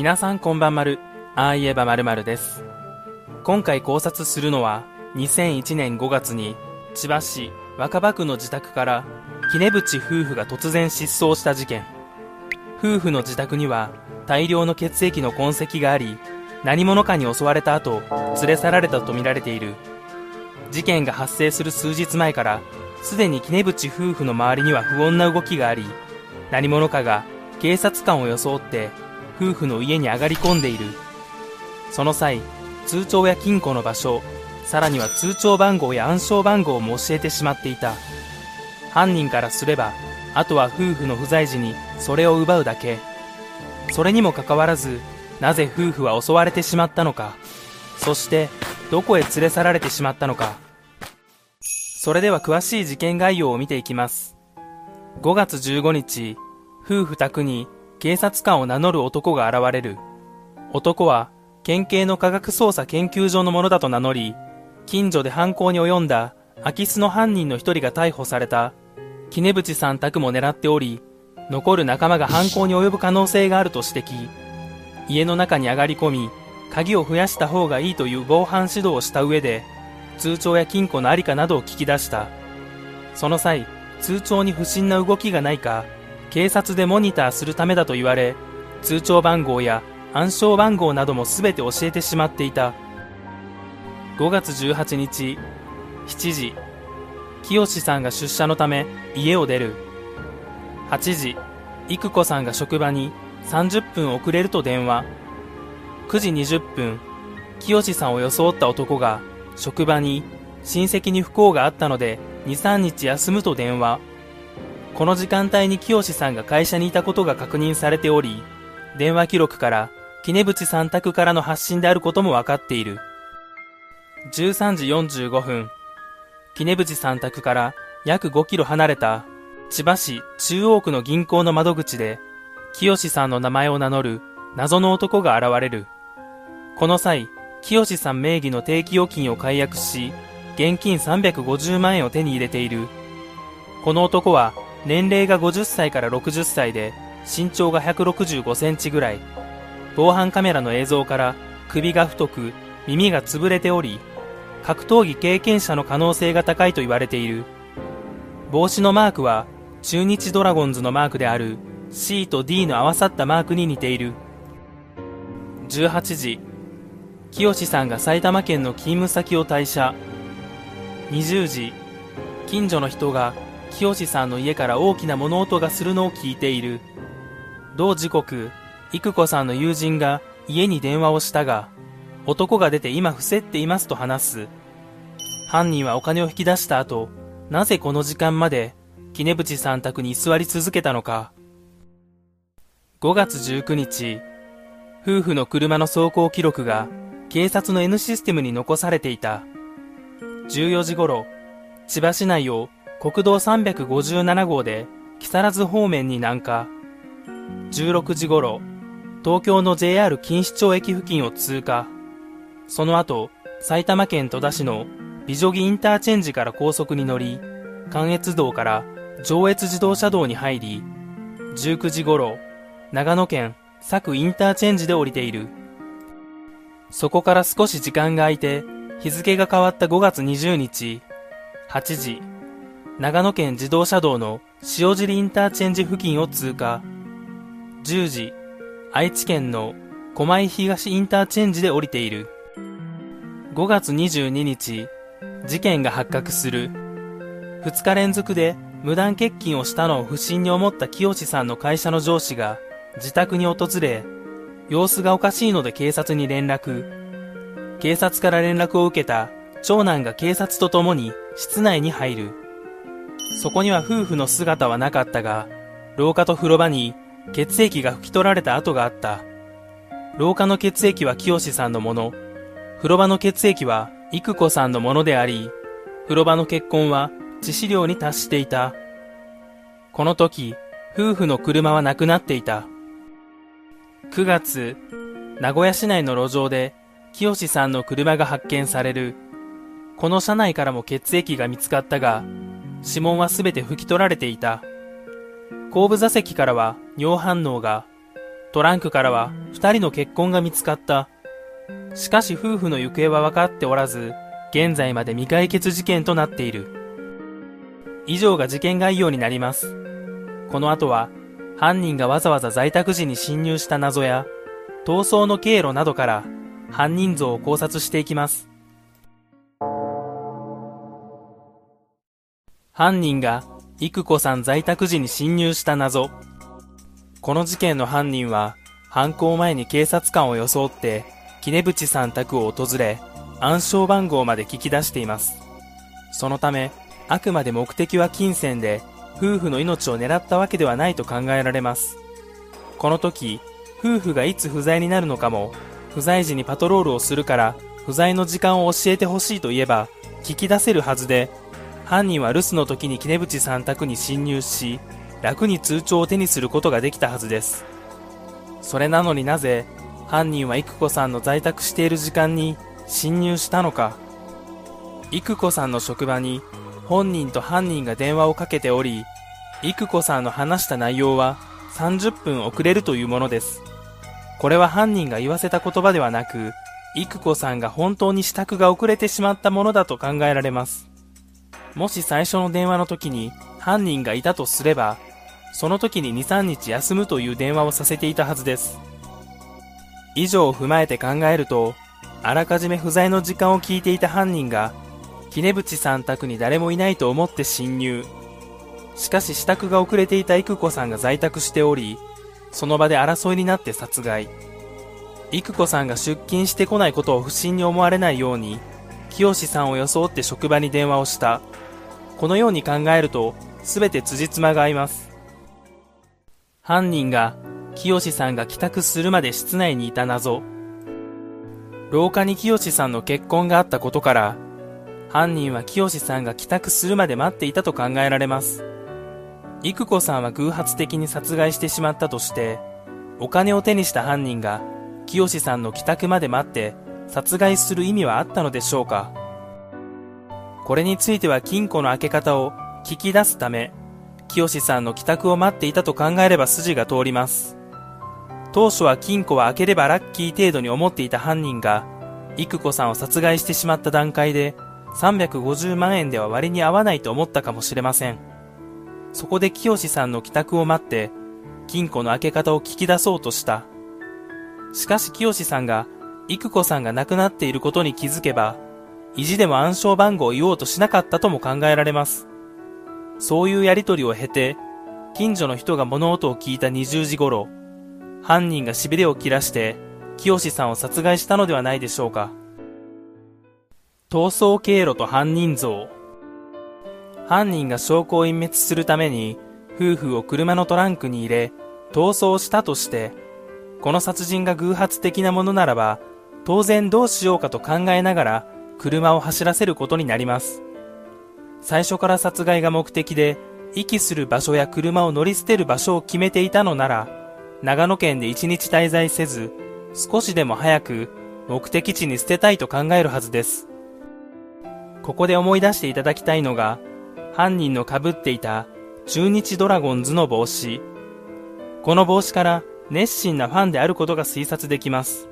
皆さんこんばんまる。ああいえば〇〇です。今回考察するのは2001年5月に千葉市若葉区の自宅から杵渕夫婦が突然失踪した事件。夫婦の自宅には大量の血液の痕跡があり、何者かに襲われた後連れ去られたとみられている。事件が発生する数日前からすでに杵渕夫婦の周りには不穏な動きがあり、何者かが警察官を装って夫婦の家に上がり込んでいる。その際、通帳や金庫の場所、さらには通帳番号や暗証番号も教えてしまっていた。犯人からすれば、あとは夫婦の不在時にそれを奪うだけ。それにもかかわらず、なぜ夫婦は襲われてしまったのか、そしてどこへ連れ去られてしまったのか。それでは詳しい事件概要を見ていきます。5月15日、夫婦宅に警察官を名乗る男が現れる。男は県警の科学捜査研究所のものだと名乗り、近所で犯行に及んだ空き巣の犯人の一人が逮捕された杵渕さん宅も狙っており、残る仲間が犯行に及ぶ可能性があると指摘。家の中に上がり込み、鍵を増やした方がいいという防犯指導をした上で、通帳や金庫のありかなどを聞き出した。その際、通帳に不審な動きがないか、警察でモニターするためだと言われ、通帳番号や暗証番号なども全て教えてしまっていた。5月18日、7時、清さんが出社のため家を出る。8時、育子さんが職場に30分遅れると電話。9時20分、清さんを装った男が、職場に親戚に不幸があったので 2,3 日休むと電話。この時間帯に清さんが会社にいたことが確認されており、電話記録から杵渕さん宅からの発信であることも分かっている。13時45分、杵渕さん宅から約5キロ離れた千葉市中央区の銀行の窓口で清さんの名前を名乗る謎の男が現れる。この際、清さん名義の定期預金を解約し、現金350万円を手に入れている。この男は年齢が50歳から60歳で、身長が165センチぐらい。防犯カメラの映像から首が太く、耳が潰れており、格闘技経験者の可能性が高いと言われている。帽子のマークは中日ドラゴンズのマークである C と D の合わさったマークに似ている。18時、清さんが埼玉県の勤務先を退社。20時、近所の人が清さんの家から大きな物音がするのを聞いている。同時刻、育子さんの友人が家に電話をしたが、男が出て今伏せっていますと話す。犯人はお金を引き出した後、なぜこの時間まで杵渕さん宅に居座り続けたのか。5月19日、夫婦の車の走行記録が警察の N システムに残されていた。14時ごろ、千葉市内を国道357号で木更津方面に南下。16時ごろ、東京の JR 錦糸町駅付近を通過。その後、埼玉県戸田市の美女木インターチェンジから高速に乗り、関越道から上越自動車道に入り、19時ごろ、長野県佐久インターチェンジで降りている。そこから少し時間が空いて、日付が変わった5月20日、8時、長野県自動車道の塩尻インターチェンジ付近を通過。10時、愛知県の狛江東インターチェンジで降りている。5月22日、事件が発覚する。2日連続で無断欠勤をしたのを不審に思った清さんの会社の上司が自宅に訪れ、様子がおかしいので警察に連絡。警察から連絡を受けた長男が警察と共に室内に入る。そこには夫婦の姿はなかったが、廊下と風呂場に血液が拭き取られた跡があった。廊下の血液は清さんのもの、風呂場の血液は育子さんのものであり、風呂場の血痕は致死量に達していた。この時、夫婦の車はなくなっていた。9月、名古屋市内の路上で清さんの車が発見される。この車内からも血液が見つかったが、指紋はすべて拭き取られていた。後部座席からは尿反応が、トランクからは2人の血痕が見つかった。しかし夫婦の行方は分かっておらず、現在まで未解決事件となっている。以上が事件概要になります。この後は、犯人がわざわざ在宅時に侵入した謎や、逃走の経路などから犯人像を考察していきます。犯人が育子さん在宅時に侵入した謎。この事件の犯人は、犯行前に警察官を装って、杵渕さん宅を訪れ、暗証番号まで聞き出しています。そのため、あくまで目的は金銭で、夫婦の命を狙ったわけではないと考えられます。この時、夫婦がいつ不在になるのかも、不在時にパトロールをするから、不在の時間を教えてほしいと言えば、聞き出せるはずで、犯人は留守の時に杵渕さん宅に侵入し、楽に通帳を手にすることができたはずです。それなのになぜ、犯人は育子さんの在宅している時間に侵入したのか。育子さんの職場に本人と犯人が電話をかけており、育子さんの話した内容は30分遅れるというものです。これは犯人が言わせた言葉ではなく、育子さんが本当に支度が遅れてしまったものだと考えられます。もし最初の電話の時に犯人がいたとすれば、その時に 2,3 日休むという電話をさせていたはずです。以上を踏まえて考えると、あらかじめ不在の時間を聞いていた犯人が、杵渕さん宅に誰もいないと思って侵入。しかし支度が遅れていた育子さんが在宅しており、その場で争いになって殺害。育子さんが出勤してこないことを不審に思われないように、清さんを装って職場に電話をした。このように考えると、すべて辻褄が合います。犯人が、清さんが帰宅するまで室内にいた謎。廊下に清さんの血痕があったことから、犯人は清さんが帰宅するまで待っていたと考えられます。育子さんは偶発的に殺害してしまったとして、お金を手にした犯人が、清さんの帰宅まで待って、殺害する意味はあったのでしょうか。これについては金庫の開け方を聞き出すため、清さんの帰宅を待っていたと考えれば筋が通ります。当初は金庫は開ければラッキー程度に思っていた犯人が、育子さんを殺害してしまった段階で、350万円では割に合わないと思ったかもしれません。そこで清さんの帰宅を待って、金庫の開け方を聞き出そうとした。しかし清さんが、育子さんが亡くなっていることに気づけば、意地でも暗証番号を言おうとしなかったとも考えられます。そういうやりとりを経て、近所の人が物音を聞いた20時頃、犯人が痺れを切らして、清さんを殺害したのではないでしょうか。逃走経路と犯人像。犯人が証拠を隠滅するために、夫婦を車のトランクに入れ、逃走したとして、この殺人が偶発的なものならば、当然どうしようかと考えながら、車を走らせることになります。最初から殺害が目的で、遺棄する場所や車を乗り捨てる場所を決めていたのなら、長野県で1日滞在せず、少しでも早く目的地に捨てたいと考えるはずです。ここで思い出していただきたいのが、犯人の被っていた中日ドラゴンズの帽子。この帽子から熱心なファンであることが推察できます。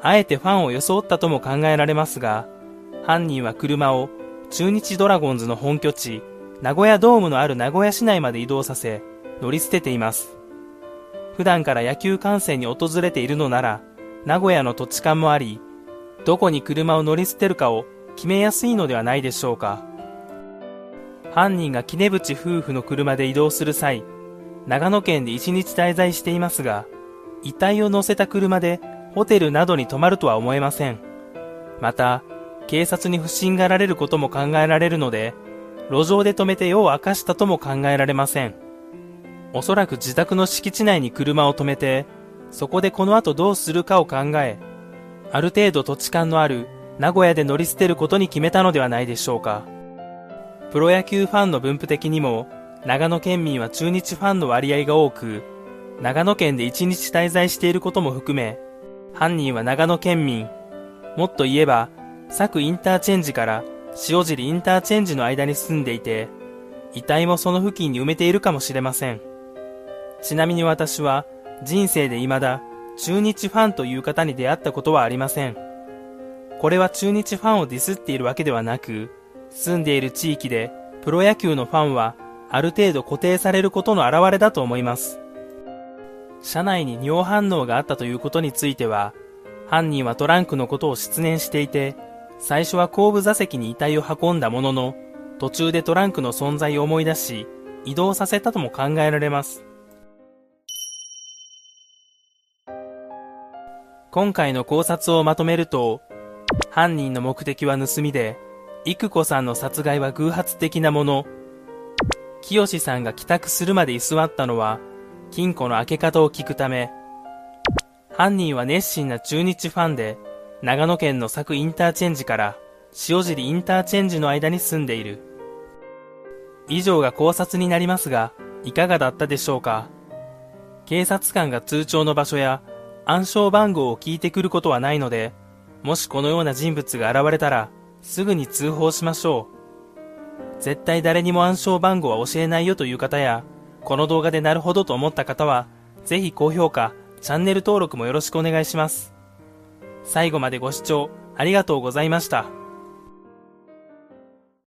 あえてファンを装ったとも考えられますが、犯人は車を中日ドラゴンズの本拠地、名古屋ドームのある名古屋市内まで移動させ、乗り捨てています。普段から野球観戦に訪れているのなら、名古屋の土地勘もあり、どこに車を乗り捨てるかを決めやすいのではないでしょうか。犯人が杵渕夫婦の車で移動する際、長野県で1日滞在していますが、遺体を乗せた車でホテルなどに泊まるとは思えません。また、警察に不審がられることも考えられるので、路上で止めて夜を明かしたとも考えられません。おそらく自宅の敷地内に車を止めて、そこでこの後どうするかを考え、ある程度土地勘のある名古屋で乗り捨てることに決めたのではないでしょうか。プロ野球ファンの分布的にも、長野県民は中日ファンの割合が多く、長野県で1日滞在していることも含め、犯人は長野県民、もっと言えば、佐久インターチェンジから塩尻インターチェンジの間に住んでいて、遺体もその付近に埋めているかもしれません。ちなみに私は人生で未だ中日ファンという方に出会ったことはありません。これは中日ファンをディスっているわけではなく、住んでいる地域でプロ野球のファンはある程度固定されることの表れだと思います。車内に尿反応があったということについては、犯人はトランクのことを失念していて、最初は後部座席に遺体を運んだものの、途中でトランクの存在を思い出し、移動させたとも考えられます。今回の考察をまとめると、犯人の目的は盗みで、育子さんの殺害は偶発的なもの。清さんが帰宅するまで居座ったのは、金庫の開け方を聞くため。犯人は熱心な中日ファンで、長野県の佐久インターチェンジから塩尻インターチェンジの間に住んでいる。以上が考察になりますが、いかがだったでしょうか。警察官が通帳の場所や暗証番号を聞いてくることはないので、もしこのような人物が現れたらすぐに通報しましょう。絶対誰にも暗証番号は教えないよという方や、この動画でなるほどと思った方は、ぜひ高評価、チャンネル登録もよろしくお願いします。最後までご視聴ありがとうございました。